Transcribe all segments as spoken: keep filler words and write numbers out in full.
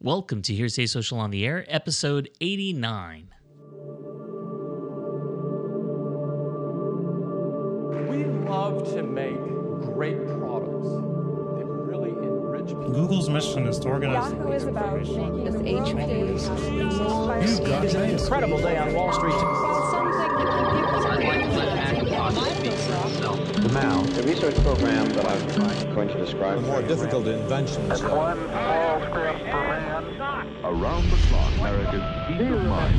Welcome to Hearsay Social on the Air, episode eighty-nine. We love to make great products that really enrich people. Google's mission is to organize Yahoo is about making this H one. It's an incredible day on Wall Street. The Mao, the research program that I'm going to describe, the more difficult inventions. Around the clock, America's peace of mind.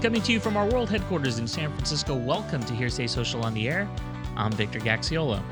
Coming to you from our world headquarters in San Francisco, welcome to Hearsay Social on the Air. I'm Victor Gaxiola.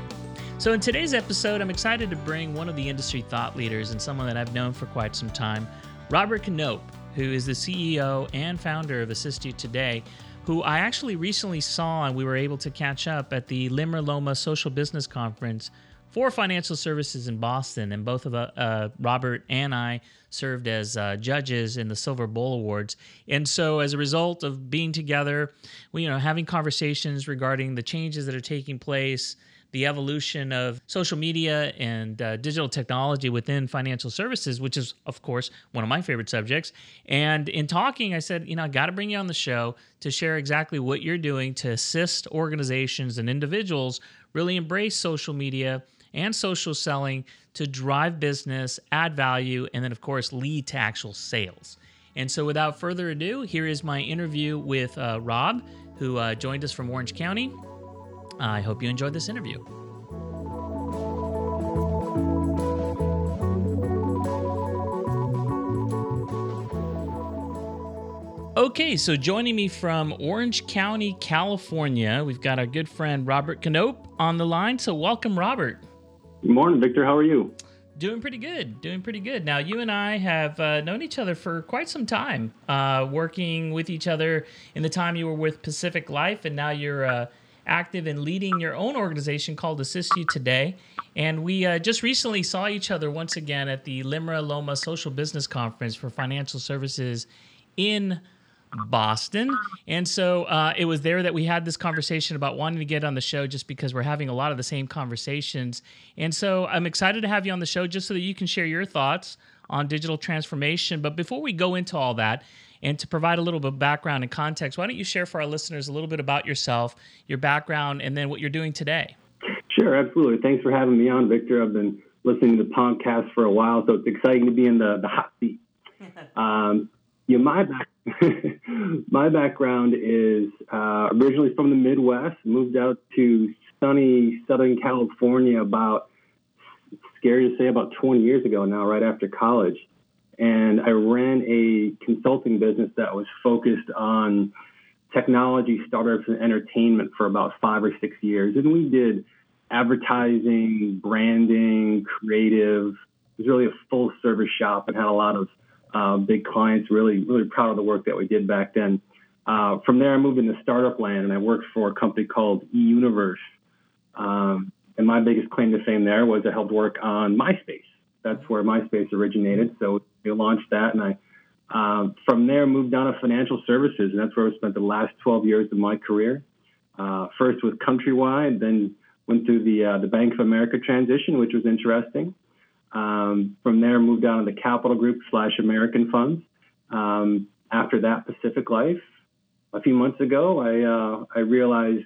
So in today's episode, I'm excited to bring one of the industry thought leaders and someone that I've known for quite some time, Robert Knop, who is the C E O and founder of Assist You Today, who I actually recently saw and we were able to catch up at the LIMRA LOMA Social Business Conference for Financial Services in Boston. And both of uh, Robert and I served as uh, judges in the Silver Bowl Awards. And so as a result of being together, we, you know, having conversations regarding the changes that are taking place, the evolution of social media and uh, digital technology within financial services, which is, of course, one of my favorite subjects. And in talking, I said, you know, I got to bring you on the show to share exactly what you're doing to assist organizations and individuals really embrace social media and social selling to drive business, add value, and then, of course, lead to actual sales. And so without further ado, here is my interview with uh, Rob, who uh, joined us from Orange County. I hope you enjoyed this interview. Okay, so joining me from Orange County, California, we've got our good friend Robert Knop on the line. So welcome, Robert. Good morning, Victor. How are you? Doing pretty good. Doing pretty good. Now, you and I have uh, known each other for quite some time, uh, working with each other in the time you were with Pacific Life, and now you're... Uh, active in leading your own organization called Assist You Today. And we uh, just recently saw each other once again at the LIMRA LOMA Social Business Conference for Financial Services in Boston. And so uh, it was there that we had this conversation about wanting to get on the show just because we're having a lot of the same conversations. And so I'm excited to have you on the show just so that you can share your thoughts on digital transformation. But before we go into all that, and to provide a little bit of background and context, why don't you share for our listeners a little bit about yourself, your background, and then what you're doing today? Sure, absolutely. Thanks for having me on, Victor. I've been listening to the podcast for a while, so it's exciting to be in the, the hot seat. Um, you know, my, back- my background is uh, originally from the Midwest, moved out to sunny Southern California about, scary to say, about twenty years ago now, right after college. And I ran a consulting business that was focused on technology startups and entertainment for about five or six years. And we did advertising, branding, creative. It was really a full service shop and had a lot of uh, big clients. Really, really proud of the work that we did back then. Uh, from there, I moved into startup land and I worked for a company called eUniverse. Um, and my biggest claim to fame there was I helped work on MySpace. That's where MySpace originated. So we launched that, and I, um, from there, moved on to financial services, and that's where I spent the last twelve years of my career. Uh, first with Countrywide, then went through the uh, the Bank of America transition, which was interesting. Um, from there, moved on to the Capital Group slash American Funds. Um, after that, Pacific Life. A few months ago, I uh, I realized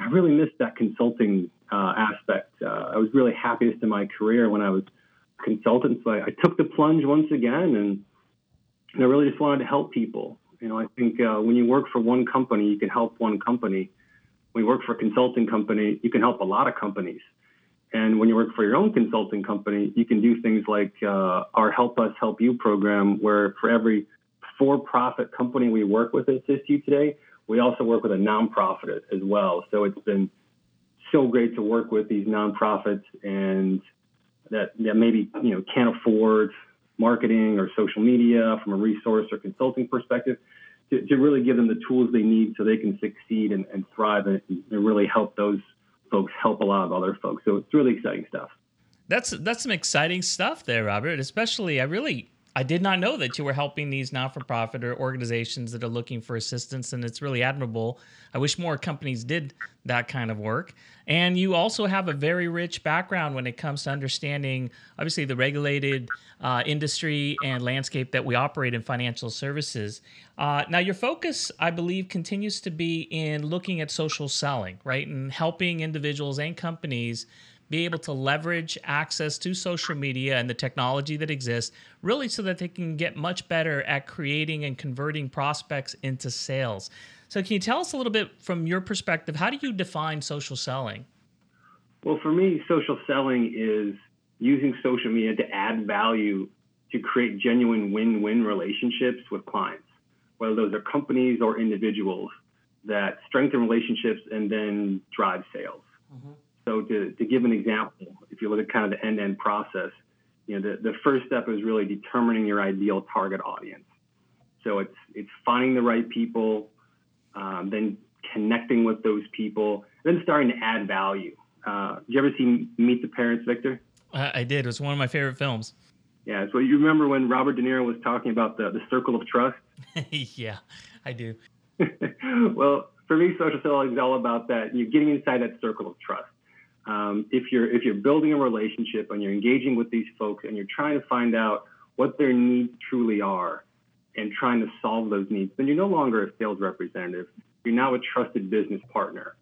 I really missed that consulting uh, aspect. Uh, I was really happiest in my career when I was consultant, so I, I took the plunge once again, and, and I really just wanted to help people. You know, I think uh, when you work for one company, you can help one company. When you work for a consulting company, you can help a lot of companies. And when you work for your own consulting company, you can do things like uh, our Help Us Help You program, where for every for-profit company we work with at Assist You Today, we also work with a nonprofit as well. So it's been so great to work with these nonprofits and that that maybe, you know, can't afford marketing or social media from a resource or consulting perspective, to, to really give them the tools they need so they can succeed and, and thrive and, and really help those folks help a lot of other folks. So it's really exciting stuff. That's that's some exciting stuff there, Robert. Especially, I really, I did not know that you were helping these not-for-profit or organizations that are looking for assistance, and it's really admirable. I wish more companies did that kind of work. And you also have a very rich background when it comes to understanding, obviously, the regulated uh, industry and landscape that we operate in financial services. Uh, now, your focus, I believe, continues to be in looking at social selling, right, and helping individuals and companies be able to leverage access to social media and the technology that exists, really so that they can get much better at creating and converting prospects into sales. So can you tell us a little bit from your perspective, how do you define social selling? Well, for me, social selling is using social media to add value to create genuine win-win relationships with clients, whether those are companies or individuals, that strengthen relationships and then drive sales. Mm-hmm. So to, to give an example, if you look at kind of the end-to-end process, you know, the, the first step is really determining your ideal target audience. So it's it's finding the right people, um, then connecting with those people, and then starting to add value. Uh, did you ever see Meet the Parents, Victor? I, I did. It was one of my favorite films. Yeah. So you remember when Robert De Niro was talking about the, the circle of trust? Yeah, I do. Well, for me, social selling is all about that. You're getting inside that circle of trust. Um, if you're if you're building a relationship and you're engaging with these folks and you're trying to find out what their needs truly are and trying to solve those needs, then you're no longer a sales representative. You're now a trusted business partner,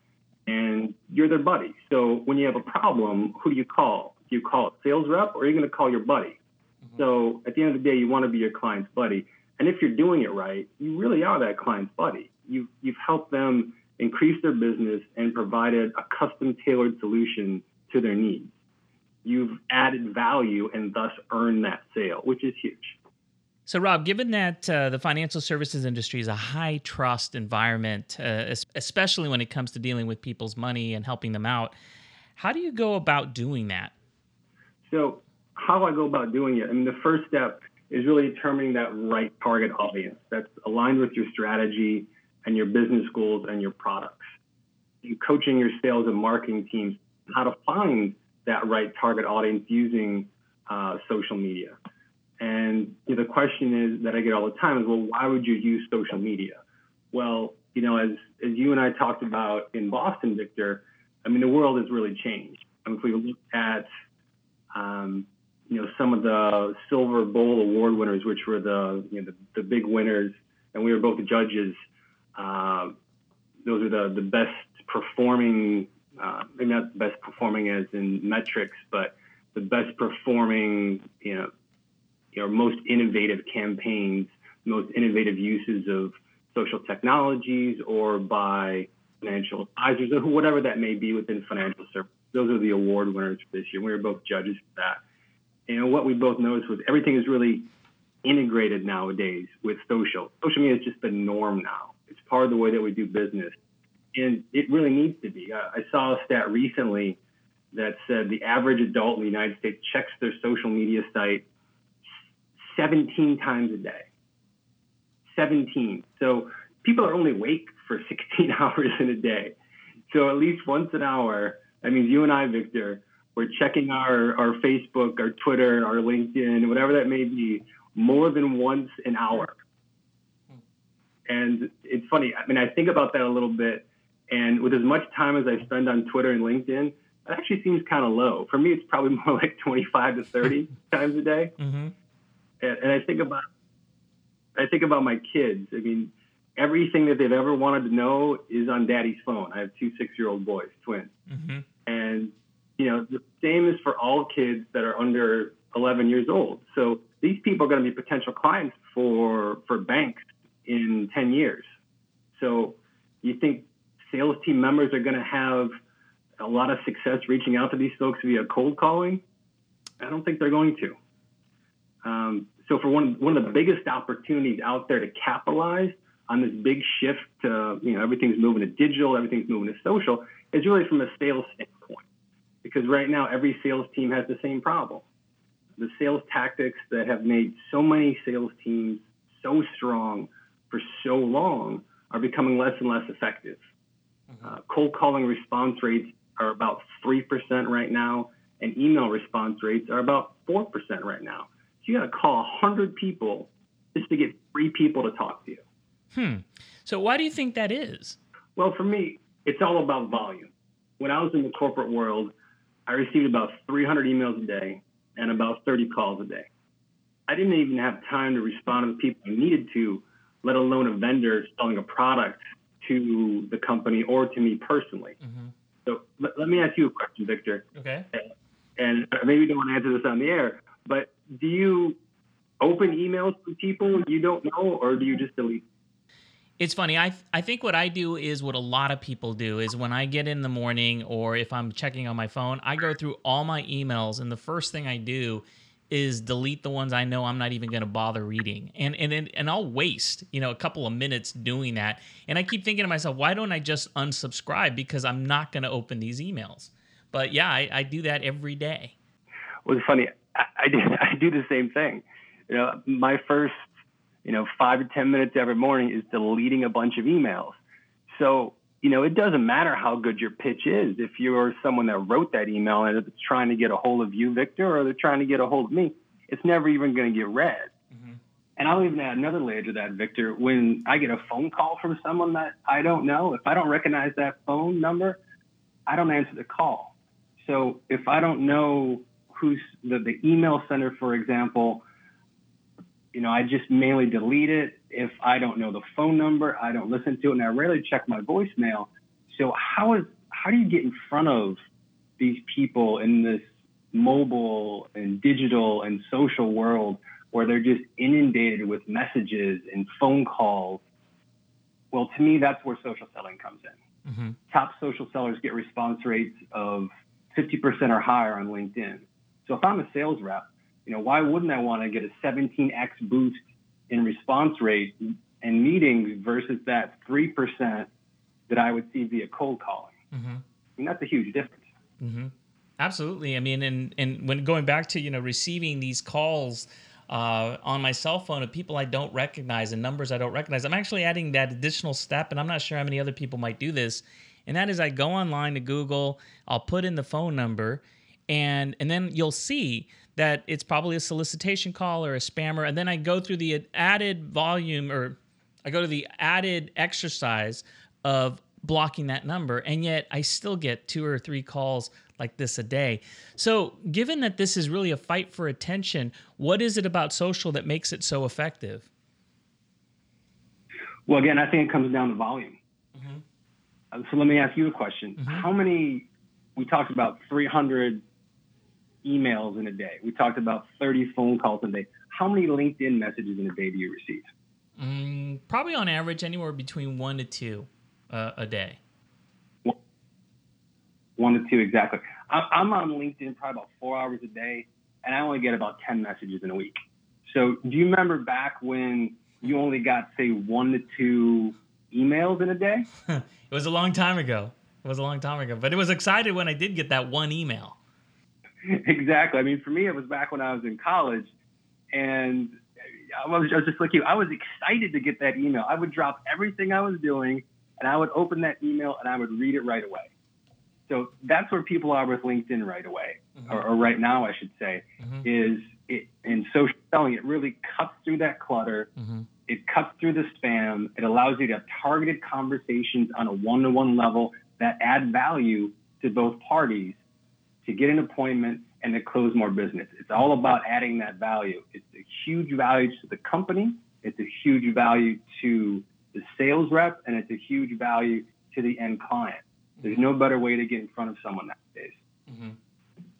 and you're their buddy. So when you have a problem, who do you call? Do you call a sales rep, or are you going to call your buddy? Mm-hmm. So at the end of the day, you want to be your client's buddy. And if you're doing it right, you really are that client's buddy. You, you've helped them increase their business, and provided a custom-tailored solution to their needs. You've added value and thus earned that sale, which is huge. So, Rob, given that uh, the financial services industry is a high-trust environment, uh, especially when it comes to dealing with people's money and helping them out, how do you go about doing that? So how I go about doing it, I mean, the first step is really determining that right target audience that's aligned with your strategy and your business goals and your products. You're coaching your sales and marketing teams how to find that right target audience using uh, social media. And you know, the question is that I get all the time is, well, why would you use social media? Well, you know, as as you and I talked about in Boston, Victor, I mean, the world has really changed. I mean, if we look at um, you know, some of the Silver Bowl Award winners, which were the you know the, the big winners, and we were both the judges. Uh, those are the, the best performing, uh, maybe not the best performing as in metrics, but the best performing, you know, you know, most innovative campaigns, most innovative uses of social technologies or by financial advisors or whatever that may be within financial services. Those are the award winners for this year. We were both judges for that. And what we both noticed was everything is really integrated nowadays with social. Social media is just the norm now. It's part of the way that we do business, and it really needs to be. I saw a stat recently that said the average adult in the United States checks their social media site seventeen times a day. seventeen. So people are only awake for sixteen hours in a day. So at least once an hour, I mean, you and I, Victor, we're checking our, our Facebook, our Twitter, our LinkedIn, whatever that may be, more than once an hour. And it's funny, I mean, I think about that a little bit, and with as much time as I spend on Twitter and LinkedIn, it actually seems kind of low. For me, it's probably more like twenty-five to thirty times a day. Mm-hmm. And, and I think about, I think about my kids. I mean, everything that they've ever wanted to know is on Daddy's phone. I have two six-year-old boys, twins. Mm-hmm. And, you know, the same is for all kids that are under eleven years old. So these people are going to be potential clients for, for banks in ten years. So you think sales team members are going to have a lot of success reaching out to these folks via cold calling? I don't think they're going to. Um, so for one, one of the biggest opportunities out there to capitalize on this big shift to, you know, everything's moving to digital, everything's moving to social, is really from a sales standpoint. Because right now, every sales team has the same problem. The sales tactics that have made so many sales teams so strong for so long are becoming less and less effective. Uh, cold calling response rates are about three percent right now, and email response rates are about four percent right now. So you got to call one hundred people just to get three people to talk to you. Hmm. So why do you think that is? Well, for me, it's all about volume. When I was in the corporate world, I received about three hundred emails a day and about thirty calls a day. I didn't even have time to respond to the people I needed to, let alone a vendor selling a product to the company or to me personally. Mm-hmm. So let, let me ask you a question, Victor. Okay. And, and maybe you don't want to answer this on the air, but do you open emails to people you don't know, or do you just delete? It's funny. I I think what I do is what a lot of people do is when I get in the morning or if I'm checking on my phone, I go through all my emails, and the first thing I do is delete the ones I know I'm not even going to bother reading. And and then and I'll waste, you know, a couple of minutes doing that. And I keep thinking to myself, why don't I just unsubscribe, because I'm not going to open these emails. But yeah, I, I do that every day. Well, it's funny. I, I do I do the same thing. You know, my first, you know, five to ten minutes every morning is deleting a bunch of emails. So, you know, it doesn't matter how good your pitch is. If you're someone that wrote that email and it's trying to get a hold of you, Victor, or they're trying to get a hold of me, it's never even going to get read. Mm-hmm. And I'll even add another layer to that, Victor. When I get a phone call from someone that I don't know, if I don't recognize that phone number, I don't answer the call. So if I don't know who's the, the email sender, for example, you know, I just mainly delete it. If I don't know the phone number, I don't listen to it, and I rarely check my voicemail. So how is how do you get in front of these people in this mobile and digital and social world where they're just inundated with messages and phone calls? Well, to me, that's where social selling comes in. Mm-hmm. Top social sellers get response rates of fifty percent or higher on LinkedIn. So if I'm a sales rep, you know, why wouldn't I want to get a seventeen x boost in response rate and meetings versus that three percent that I would see via cold calling? Mm-hmm. I mean, that's a huge difference. Mm-hmm. Absolutely. I mean, and, and when going back to, you know, receiving these calls uh, on my cell phone of people I don't recognize and numbers I don't recognize, I'm actually adding that additional step, and I'm not sure how many other people might do this, and that is I go online to Google, I'll put in the phone number, and and then you'll see that it's probably a solicitation call or a spammer. And then I go through the added volume, or I go to the added exercise of blocking that number. And yet I still get two or three calls like this a day. So given that this is really a fight for attention, what is it about social that makes it so effective? Well, again, I think it comes down to volume. Mm-hmm. So let me ask you a question. Mm-hmm. How many, we talked about three hundred emails in a day. We talked about thirty phone calls a day. How many LinkedIn messages in a day do you receive? Mm, probably on average anywhere between one to two uh, a day. One, one to two, exactly. I, I'm on LinkedIn probably about four hours a day, and I only get about ten messages in a week. So do you remember back when you only got, say, one to two emails in a day? It was a long time ago. It was a long time ago. But it was exciting when I did get that one email. Exactly. I mean, for me, it was back when I was in college, and I was, I was just like you. I was excited to get that email. I would drop everything I was doing, and I would open that email, and I would read it right away. So that's where people are with LinkedIn right away, mm-hmm. or, or right now, I should say, mm-hmm. is it, in social selling, it really cuts through that clutter. Mm-hmm. It cuts through the spam. It allows you to have targeted conversations on a one-to-one level that add value to both parties, to get an appointment, and to close more business. It's all about adding that value. It's a huge value to the company. It's a huge value to the sales rep, and it's a huge value to the end client. There's no better way to get in front of someone nowadays. Mm-hmm.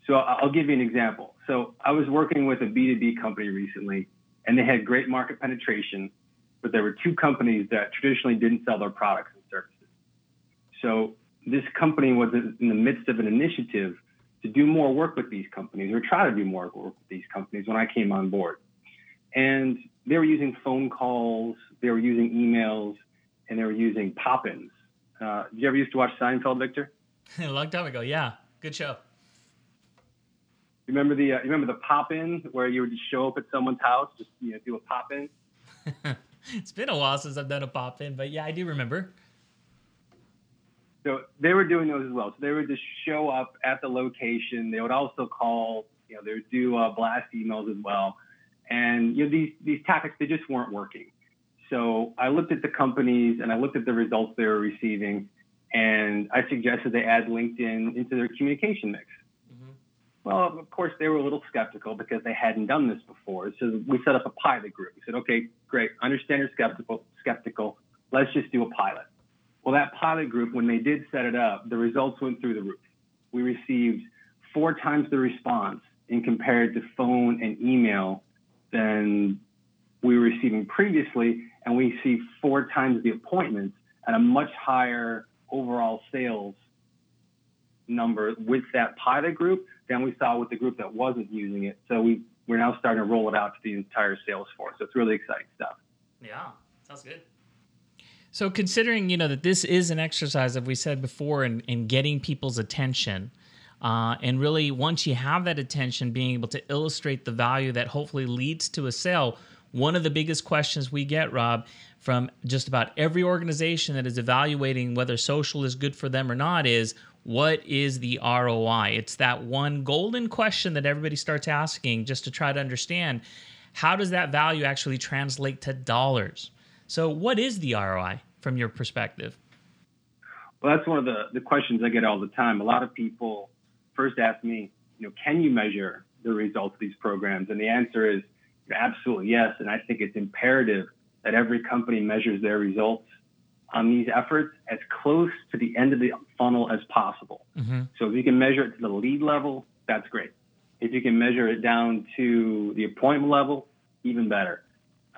So I'll give you an example. So I was working with a B two B company recently, and they had great market penetration, but there were two companies that traditionally didn't sell their products and services. So this company was in the midst of an initiative to do more work with these companies, or try to do more work with these companies when I came on board. And they were using phone calls, they were using emails, and they were using pop-ins. Uh, did you ever used to watch Seinfeld, Victor? A long time ago, yeah. Good show. Remember the uh, remember the pop-in where you would just show up at someone's house, just you know, do a pop-in? It's been a while since I've done a pop-in, but yeah, I do remember. So they were doing those as well. So they would just show up at the location. They would also call, you know, they would do uh, blast emails as well. And, you know, these, these tactics, they just weren't working. So I looked at the companies and I looked at the results they were receiving, and I suggested they add LinkedIn into their communication mix. Mm-hmm. Well, of course, they were a little skeptical because they hadn't done this before. So we set up a pilot group. We said, okay, great. Understand you're skeptical. skeptical. Let's just do a pilot. Well, that pilot group, when they did set it up, the results went through the roof. We received four times the response in compared to phone and email than we were receiving previously, and we see four times the appointments and a much higher overall sales number with that pilot group than we saw with the group that wasn't using it. So we, we're now starting to roll it out to the entire sales force. So it's really exciting stuff. Yeah, sounds good. So considering, you know, that this is an exercise, as we said before, in, in getting people's attention, uh, and really once you have that attention, being able to illustrate the value that hopefully leads to a sale. One of the biggest questions we get, Rob, from just about every organization that is evaluating whether social is good for them or not is, what is the R O I? It's that one golden question that everybody starts asking just to try to understand, how does that value actually translate to dollars? So what is the R O I from your perspective? Well, that's one of the, the questions I get all the time. A lot of people first ask me, you know, can you measure the results of these programs? And the answer is absolutely yes. And I think it's imperative that every company measures their results on these efforts as close to the end of the funnel as possible. Mm-hmm. So if you can measure it to the lead level, that's great. If you can measure it down to the appointment level, even better.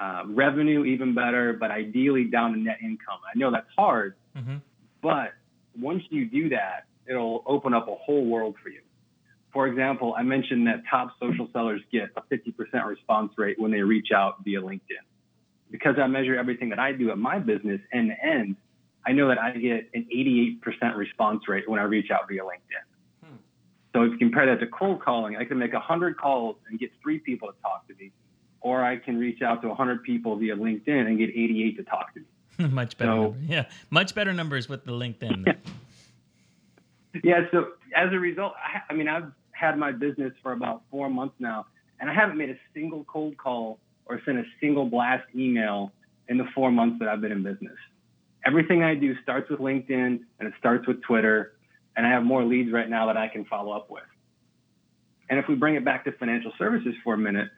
Uh, revenue, even better, but ideally down to net income. I know that's hard, mm-hmm. but once you do that, it'll open up a whole world for you. For example, I mentioned that top social sellers get a fifty percent response rate when they reach out via LinkedIn. Because I measure everything that I do at my business end to end, I know that I get an eighty-eight percent response rate when I reach out via LinkedIn. Hmm. So if you compare that to cold calling, I can make one hundred calls and get three people to talk to me. Or I can reach out to one hundred people via LinkedIn and get eighty-eight to talk to me. Much better. So, yeah, much better numbers with the LinkedIn. Yeah, so as a result, I, I mean, I've had my business for about four months now, and I haven't made a single cold call or sent a single blast email in the four months that I've been in business. Everything I do starts with LinkedIn, and it starts with Twitter, and I have more leads right now that I can follow up with. And if we bring it back to financial services for a minute,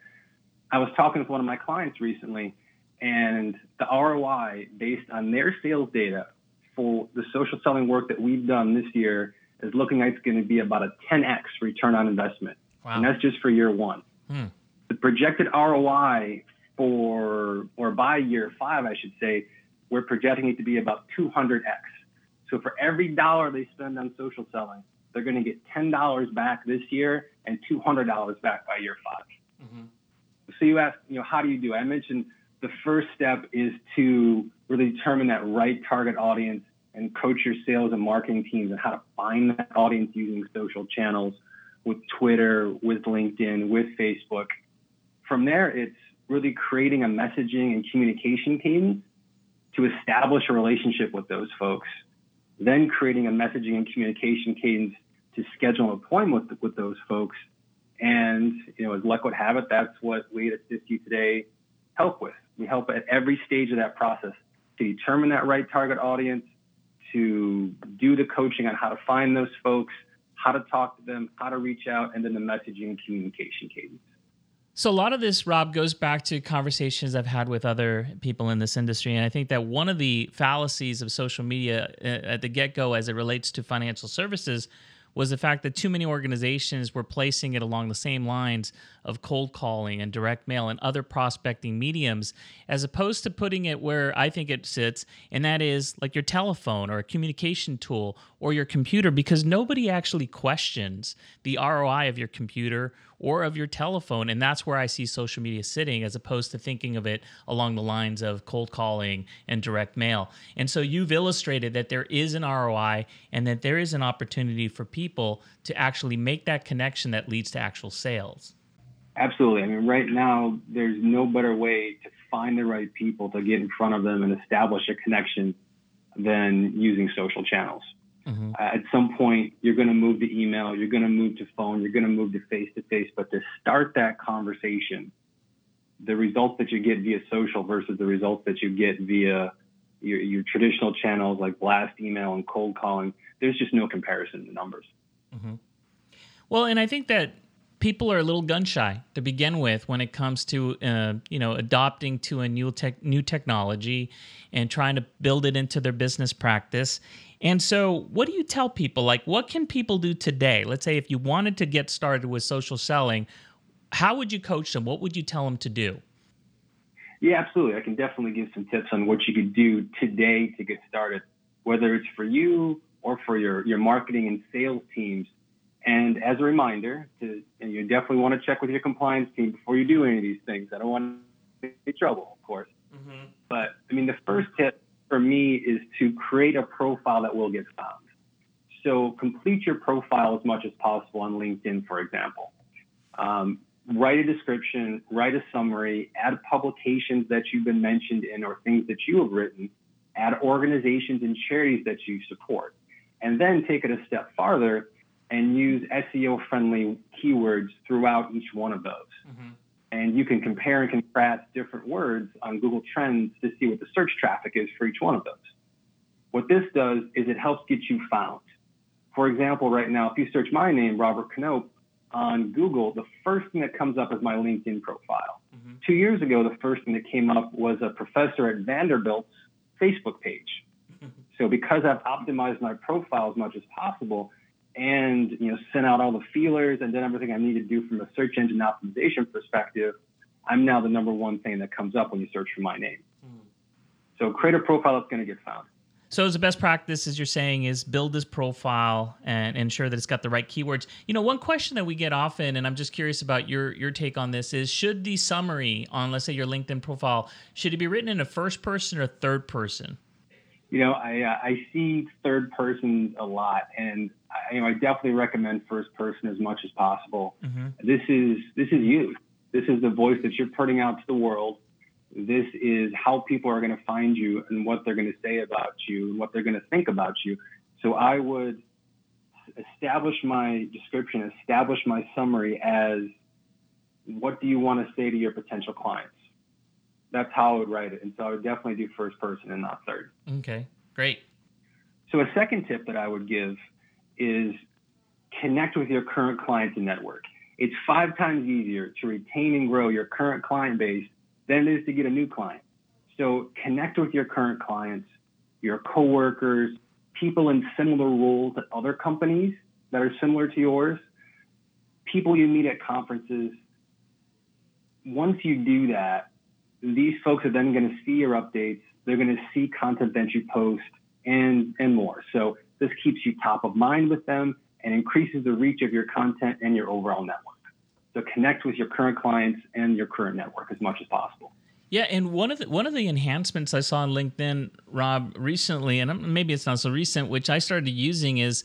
I was talking with one of my clients recently, and the R O I based on their sales data for the social selling work that we've done this year is looking like it's going to be about a ten X return on investment. Wow. And that's just for year one. Hmm. The projected R O I for, or by year five, I should say, we're projecting it to be about two hundred X. So for every dollar they spend on social selling, they're going to get ten dollars back this year and two hundred dollars back by year five. Mm-hmm. So you asked, you know, how do you do it? I mentioned the first step is to really determine that right target audience and coach your sales and marketing teams on how to find that audience using social channels with Twitter, with LinkedIn, with Facebook. From there, it's really creating a messaging and communication team to establish a relationship with those folks, then creating a messaging and communication cadence to schedule an appointment with, with those folks. And, you know, as luck would have it, that's what we at Assist You Today help with. We help at every stage of that process to determine that right target audience, to do the coaching on how to find those folks, how to talk to them, how to reach out, and then the messaging and communication cadence. So a lot of this, Rob, goes back to conversations I've had with other people in this industry. And I think that one of the fallacies of social media at the get-go as it relates to financial services was the fact that too many organizations were placing it along the same lines of cold calling and direct mail and other prospecting mediums, as opposed to putting it where I think it sits, and that is like your telephone or a communication tool or your computer, because nobody actually questions the R O I of your computer or of your telephone, and that's where I see social media sitting, as opposed to thinking of it along the lines of cold calling and direct mail. And so you've illustrated that there is an R O I and that there is an opportunity for people to actually make that connection that leads to actual sales. Absolutely. I mean, right now, there's no better way to find the right people to get in front of them and establish a connection than using social channels. Mm-hmm. Uh, at some point, you're going to move to email, you're going to move to phone, you're going to move to face-to-face. But to start that conversation, the results that you get via social versus the results that you get via your, your traditional channels like blast email and cold calling, there's just no comparison in the numbers. Mm-hmm. Well, and I think that people are a little gun shy to begin with when it comes to uh, you know adopting to a new tech, new technology and trying to build it into their business practice. And so, what do you tell people? Like, what can people do today? Let's say if you wanted to get started with social selling, how would you coach them? What would you tell them to do? Yeah, absolutely. I can definitely give some tips on what you could do today to get started, whether it's for you or for your your marketing and sales teams. And as a reminder, to, and you definitely want to check with your compliance team before you do any of these things. I don't want to get in trouble, of course. Mm-hmm. But, I mean, the first tip for me is to create a profile that will get found. So complete your profile as much as possible on LinkedIn, for example. Um, write a description, write a summary, add publications that you've been mentioned in or things that you have written, add organizations and charities that you support. And then take it a step farther and use S E O-friendly keywords throughout each one of those. Mm-hmm. And you can compare and contrast different words on Google Trends to see what the search traffic is for each one of those. What this does is it helps get you found. For example, right now, if you search my name, Robert Knop, on Google, the first thing that comes up is my LinkedIn profile. Mm-hmm. Two years ago, the first thing that came up was a professor at Vanderbilt's Facebook page. Mm-hmm. So because I've optimized my profile as much as possible, and you know, sent out all the feelers and did everything I need to do from a search engine optimization perspective, I'm now the number one thing that comes up when you search for my name. Mm. So create a profile that's going to get found. So as the best practice, as you're saying, is build this profile and ensure that it's got the right keywords. You know, one question that we get often, and I'm just curious about your your take on this, is should the summary on, let's say, your LinkedIn profile, should it be written in a first person or third person? You know, I uh, I see third persons a lot, and I, you know, I definitely recommend first person as much as possible. Mm-hmm. This is this is you. This is the voice that you're putting out to the world. This is how people are going to find you and what they're going to say about you and what they're going to think about you. So I would establish my description, establish my summary as what do you want to say to your potential clients. That's how I would write it. And so I would definitely do first person and not third. Okay, great. So a second tip that I would give is connect with your current clients and network. It's five times easier to retain and grow your current client base than it is to get a new client. So connect with your current clients, your coworkers, people in similar roles at other companies that are similar to yours, people you meet at conferences. Once you do that, these folks are then going to see your updates. They're going to see content that you post and and more. So this keeps you top of mind with them and increases the reach of your content and your overall network. So connect with your current clients and your current network as much as possible. Yeah, and one of the, one of the enhancements I saw on LinkedIn, Rob, recently, and maybe it's not so recent, which I started using is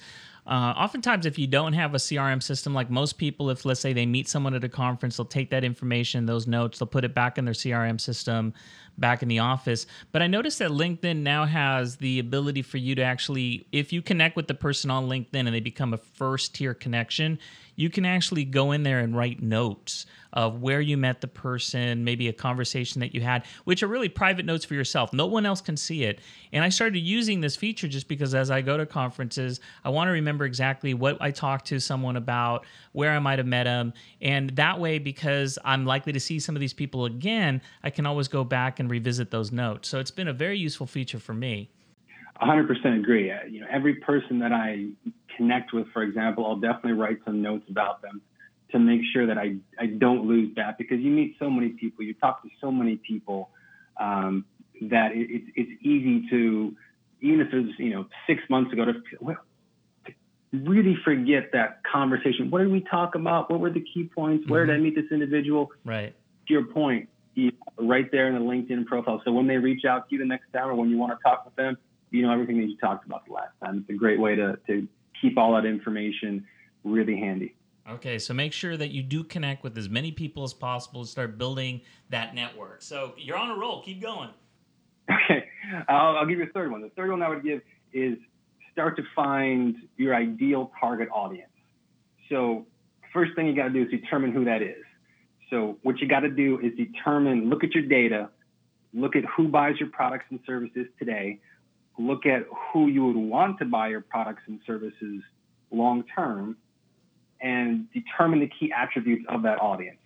Uh, oftentimes, if you don't have a C R M system, like most people, if let's say they meet someone at a conference, they'll take that information, those notes, they'll put it back in their C R M system, back in the office. But I noticed that LinkedIn now has the ability for you to actually, if you connect with the person on LinkedIn and they become a first-tier connection, you can actually go in there and write notes of where you met the person, maybe a conversation that you had, which are really private notes for yourself. No one else can see it. And I started using this feature just because as I go to conferences, I want to remember exactly what I talked to someone about, where I might have met them. And that way, because I'm likely to see some of these people again, I can always go back and revisit those notes. So it's been a very useful feature for me. one hundred percent agree. You know, every person that I connect with, for example, I'll definitely write some notes about them to make sure that I, I don't lose that, because you meet so many people, you talk to so many people um, that it, it, it's easy to, even if it was, you know, six months ago, to, to really forget that conversation. What did we talk about? What were the key points? Where mm-hmm. did I meet this individual? Right. To your point, you know, right there in the LinkedIn profile. So when they reach out to you the next time or when you want to talk with them, you know everything that you talked about the last time. It's a great way to, to keep all that information really handy. Okay, so make sure that you do connect with as many people as possible to start building that network. So you're on a roll. Keep going. Okay. I'll, I'll give you a third one. The third one I would give is start to find your ideal target audience. So first thing you got to do is determine who that is. So what you got to do is determine, look at your data, look at who buys your products and services today, look at who you would want to buy your products and services long term, and determine the key attributes of that audience.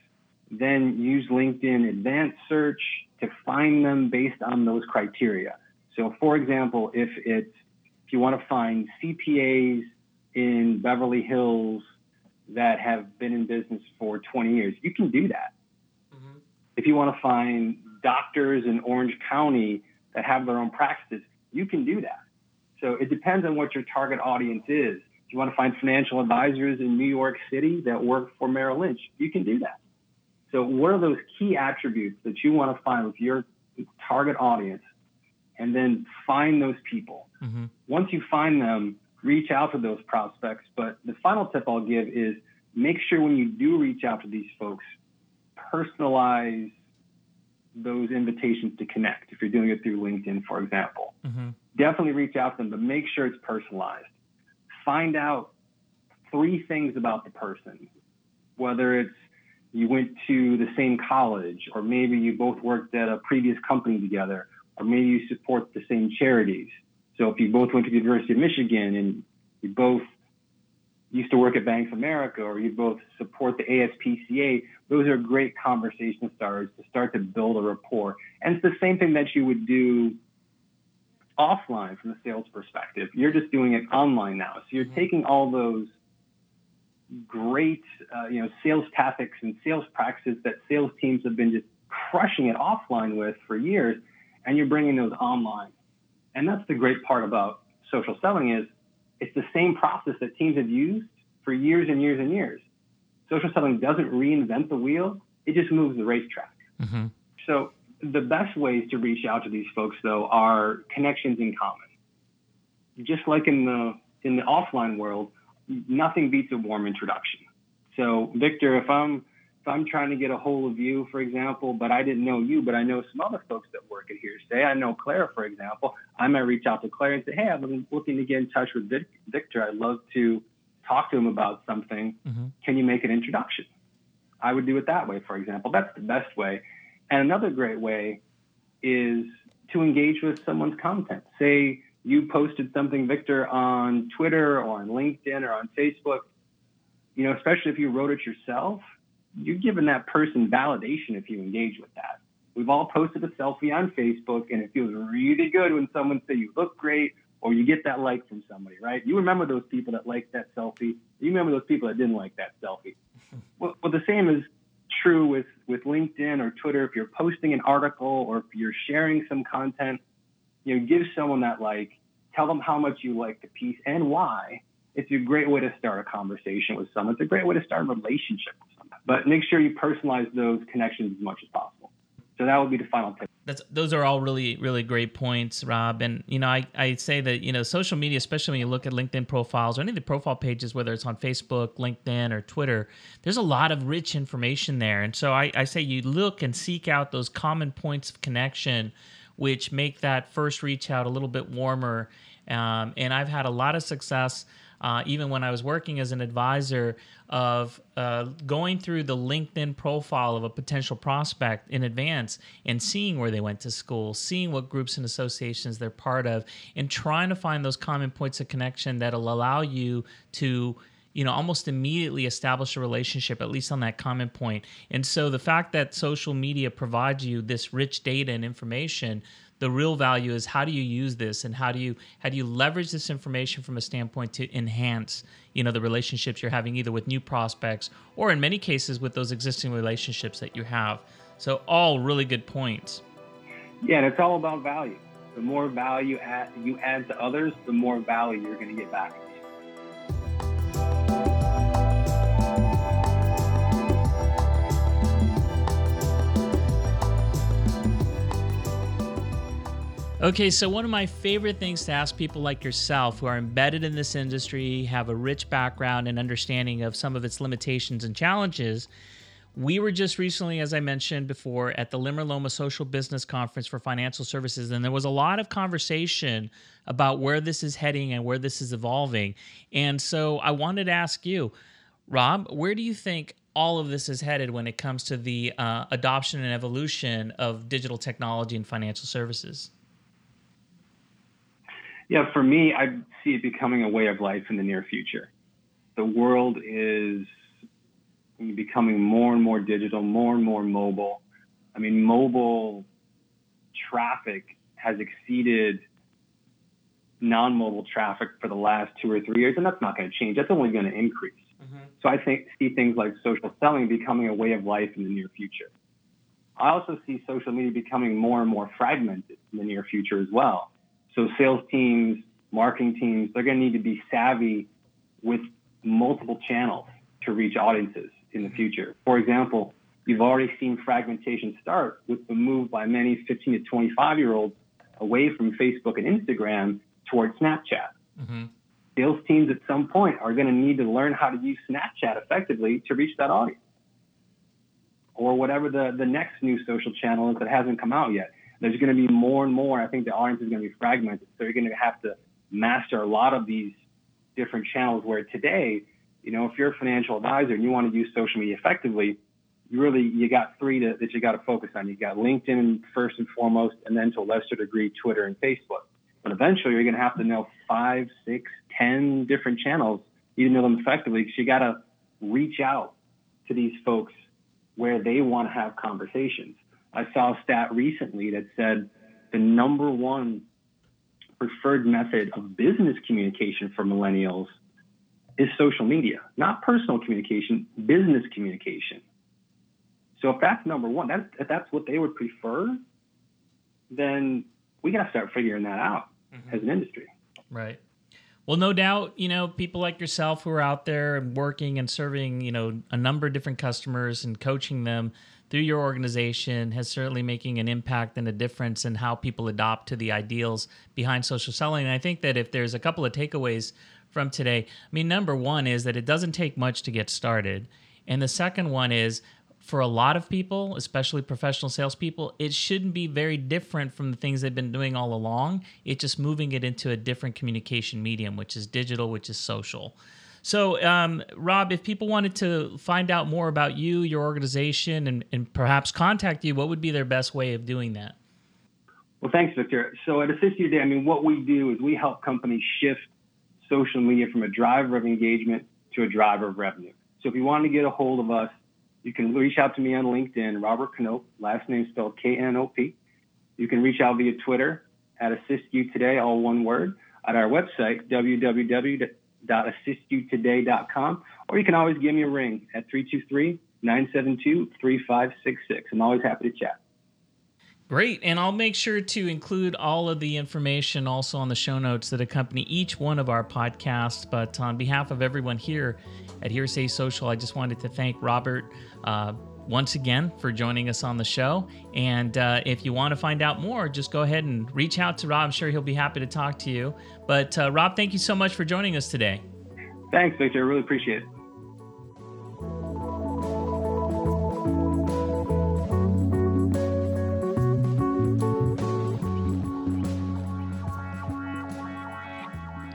Then use LinkedIn advanced search to find them based on those criteria. So for example, if it's, if you want to find C P As in Beverly Hills that have been in business for twenty years, you can do that. Mm-hmm. If you want to find doctors in Orange County that have their own practices, you can do that. So it depends on what your target audience is. If you want to find financial advisors in New York City that work for Merrill Lynch, you can do that. So what are those key attributes that you want to find with your target audience, and then find those people. Mm-hmm. Once you find them, reach out to those prospects. But the final tip I'll give is make sure when you do reach out to these folks, personalize those invitations to connect. If you're doing it through LinkedIn, for example, mm-hmm. definitely reach out to them, but make sure it's personalized. Find out three things about the person, whether it's you went to the same college, or maybe you both worked at a previous company together, or maybe you support the same charities. So if you both went to the University of Michigan and you both used to work at Bank of America, or you both support the A S P C A, those are great conversation starters to start to build a rapport. And it's the same thing that you would do offline from a sales perspective. You're just doing it online now. So you're taking all those great uh, you know, sales tactics and sales practices that sales teams have been just crushing it offline with for years, and you're bringing those online. And that's the great part about social selling is it's the same process that teams have used for years and years and years. Social selling doesn't reinvent the wheel. It just moves the racetrack. Mm-hmm. So the best ways to reach out to these folks, though, are connections in common. Just like in the in the offline world, nothing beats a warm introduction. So, Victor, if I'm If I'm trying to get a hold of you, for example, but I didn't know you, but I know some other folks that work at Hearsay. I know Claire, for example. I might reach out to Claire and say, hey, I've been looking to get in touch with Victor. I'd love to talk to him about something. Mm-hmm. Can you make an introduction? I would do it that way, for example. That's the best way. And another great way is to engage with someone's content. Say you posted something, Victor, on Twitter or on LinkedIn or on Facebook, you know, especially if you wrote it yourself. You're giving that person validation if you engage with that. We've all posted a selfie on Facebook, and it feels really good when someone says you look great, or you get that like from somebody, right? You remember those people that liked that selfie. You remember those people that didn't like that selfie. Well, well the same is true with, with LinkedIn or Twitter. If you're posting an article or if you're sharing some content, you know, give someone that like, tell them how much you like the piece and why. It's a great way to start a conversation with someone. It's a great way to start a relationship with someone. But make sure you personalize those connections as much as possible. So that would be the final tip. That's, those are all really, really great points, Rob. And, you know, I, I say that, you know, social media, especially when you look at LinkedIn profiles or any of the profile pages, whether it's on Facebook, LinkedIn, or Twitter, there's a lot of rich information there. And so I, I say you look and seek out those common points of connection, which make that first reach out a little bit warmer. Um, and I've had a lot of success Uh, even when I was working as an advisor, of uh, going through the LinkedIn profile of a potential prospect in advance and seeing where they went to school, seeing what groups and associations they're part of, and trying to find those common points of connection that'll allow you to, you know, almost immediately establish a relationship, at least on that common point. And so the fact that social media provides you this rich data and information, the real value is how do you use this and how do you how do you leverage this information from a standpoint to enhance, you know, the relationships you're having either with new prospects or in many cases with those existing relationships that you have. So all really good points. Yeah, and it's all about value. The more value add, you add to others, the more value you're going to get back. Okay, so one of my favorite things to ask people like yourself who are embedded in this industry, have a rich background and understanding of some of its limitations and challenges, We were just recently, as I mentioned before, at the LIMRA LOMA Social Business Conference for Financial Services, and there was a lot of conversation about where this is heading and where this is evolving. And so I wanted to ask you, Rob, where do you think all of this is headed when it comes to the uh, adoption and evolution of digital technology and financial services? Yeah, for me, I see it becoming a way of life in the near future. The world is becoming more and more digital, more and more mobile. I mean, mobile traffic has exceeded non-mobile traffic for the last two or three years, and that's not going to change. That's only going to increase. Mm-hmm. So I think see things like social selling becoming a way of life in the near future. I also see social media becoming more and more fragmented in the near future as well. So sales teams, marketing teams, they're going to need to be savvy with multiple channels to reach audiences in the future. For example, you've already seen fragmentation start with the move by many fifteen to twenty-five-year-olds away from Facebook and Instagram toward Snapchat. Mm-hmm. Sales teams at some point are going to need to learn how to use Snapchat effectively to reach that audience, or whatever the, the next new social channel is that hasn't come out yet. There's going to be more and more. I think the audience is going to be fragmented, so you're going to have to master a lot of these different channels where today, you know, if you're a financial advisor and you want to use social media effectively, you really, you got three to, that you got to focus on. You got LinkedIn first and foremost, and then to a lesser degree, Twitter and Facebook. But eventually you're going to have to know five, six, ten different channels. You know them effectively because you got to reach out to these folks where they want to have conversations. I saw a stat recently that said the number one preferred method of business communication for millennials is social media, not personal communication, business communication. So if that's number one, that's, if that's what they would prefer, then we got to start figuring that out mm-hmm. as an industry. Right. Well, no doubt, you know, people like yourself who are out there and working and serving, you know, a number of different customers and coaching them through your organization has certainly making an impact and a difference in how people adopt to the ideals behind social selling. And I think that if there's a couple of takeaways from today, I mean, number one is that it doesn't take much to get started. And the second one is, for a lot of people, especially professional salespeople, it shouldn't be very different from the things they've been doing all along. It's just moving it into a different communication medium, which is digital, which is social. So, um, Rob, if people wanted to find out more about you, your organization, and, and perhaps contact you, what would be their best way of doing that? Well, thanks, Victor. So at Assist You Today, I mean, what we do is we help companies shift social media from a driver of engagement to a driver of revenue. So if you want to get a hold of us, you can reach out to me on LinkedIn, Robert Knop, last name spelled K N O P. You can reach out via Twitter at Assist You Today, all one word, at our website, w w w dot assist you today dot com. Or you can always give me a ring at three two three, nine seven two, three five six six. I'm always happy to chat. Great. And I'll make sure to include all of the information also on the show notes that accompany each one of our podcasts. But on behalf of everyone here at Hearsay Social, I just wanted to thank Robert uh, once again for joining us on the show. And uh, if you want to find out more, just go ahead and reach out to Rob. I'm sure he'll be happy to talk to you. But uh, Rob, thank you so much for joining us today. Thanks, Victor. I really appreciate it.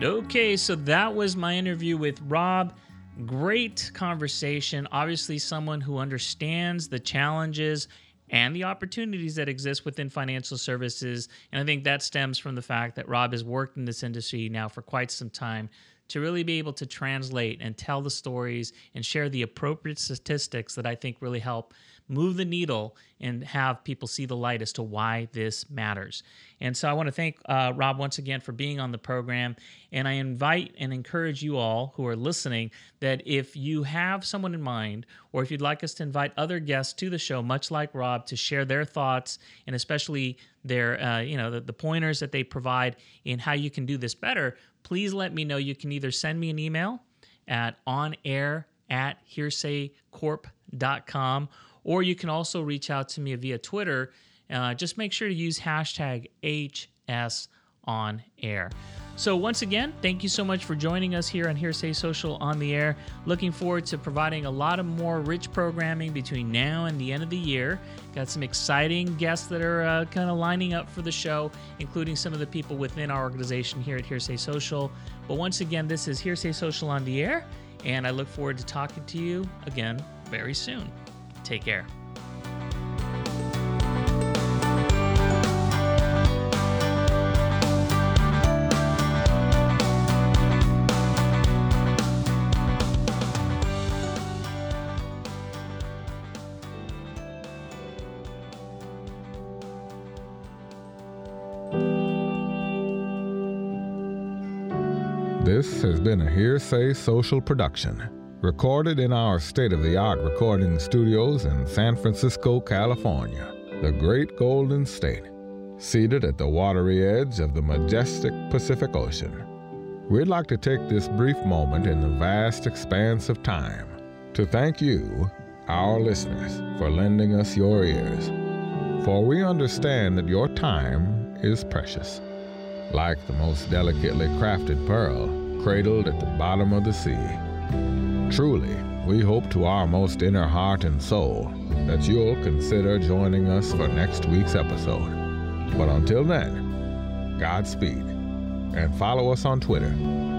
Okay, so that was my interview with Rob. Great conversation. Obviously, someone who understands the challenges and the opportunities that exist within financial services. And I think that stems from the fact that Rob has worked in this industry now for quite some time to really be able to translate and tell the stories and share the appropriate statistics that I think really help move the needle and have people see the light as to why this matters. And so I want to thank uh, Rob once again for being on the program. And I invite and encourage you all who are listening that if you have someone in mind, or if you'd like us to invite other guests to the show, much like Rob, to share their thoughts and especially their, uh, you know, the, the pointers that they provide in how you can do this better, please let me know. You can either send me an email at onair at hearsay corp dot com, or you can also reach out to me via Twitter. Uh, just make sure to use hashtag H S on air. So once again, thank you so much for joining us here on Hearsay Social on the Air. Looking forward to providing a lot of more rich programming between now and the end of the year. Got some exciting guests that are uh, kind of lining up for the show, including some of the people within our organization here at Hearsay Social. But once again, this is Hearsay Social on the Air, and I look forward to talking to you again very soon. Take care. This has been a Hearsay Social production, recorded in our state-of-the-art recording studios in San Francisco, California, the great Golden State, seated at the watery edge of the majestic Pacific Ocean. We'd like to take this brief moment in the vast expanse of time to thank you, our listeners, for lending us your ears, for we understand that your time is precious. Like the most delicately crafted pearl cradled at the bottom of the sea. Truly, we hope to our most inner heart and soul that you'll consider joining us for next week's episode. But until then, Godspeed, and follow us on Twitter.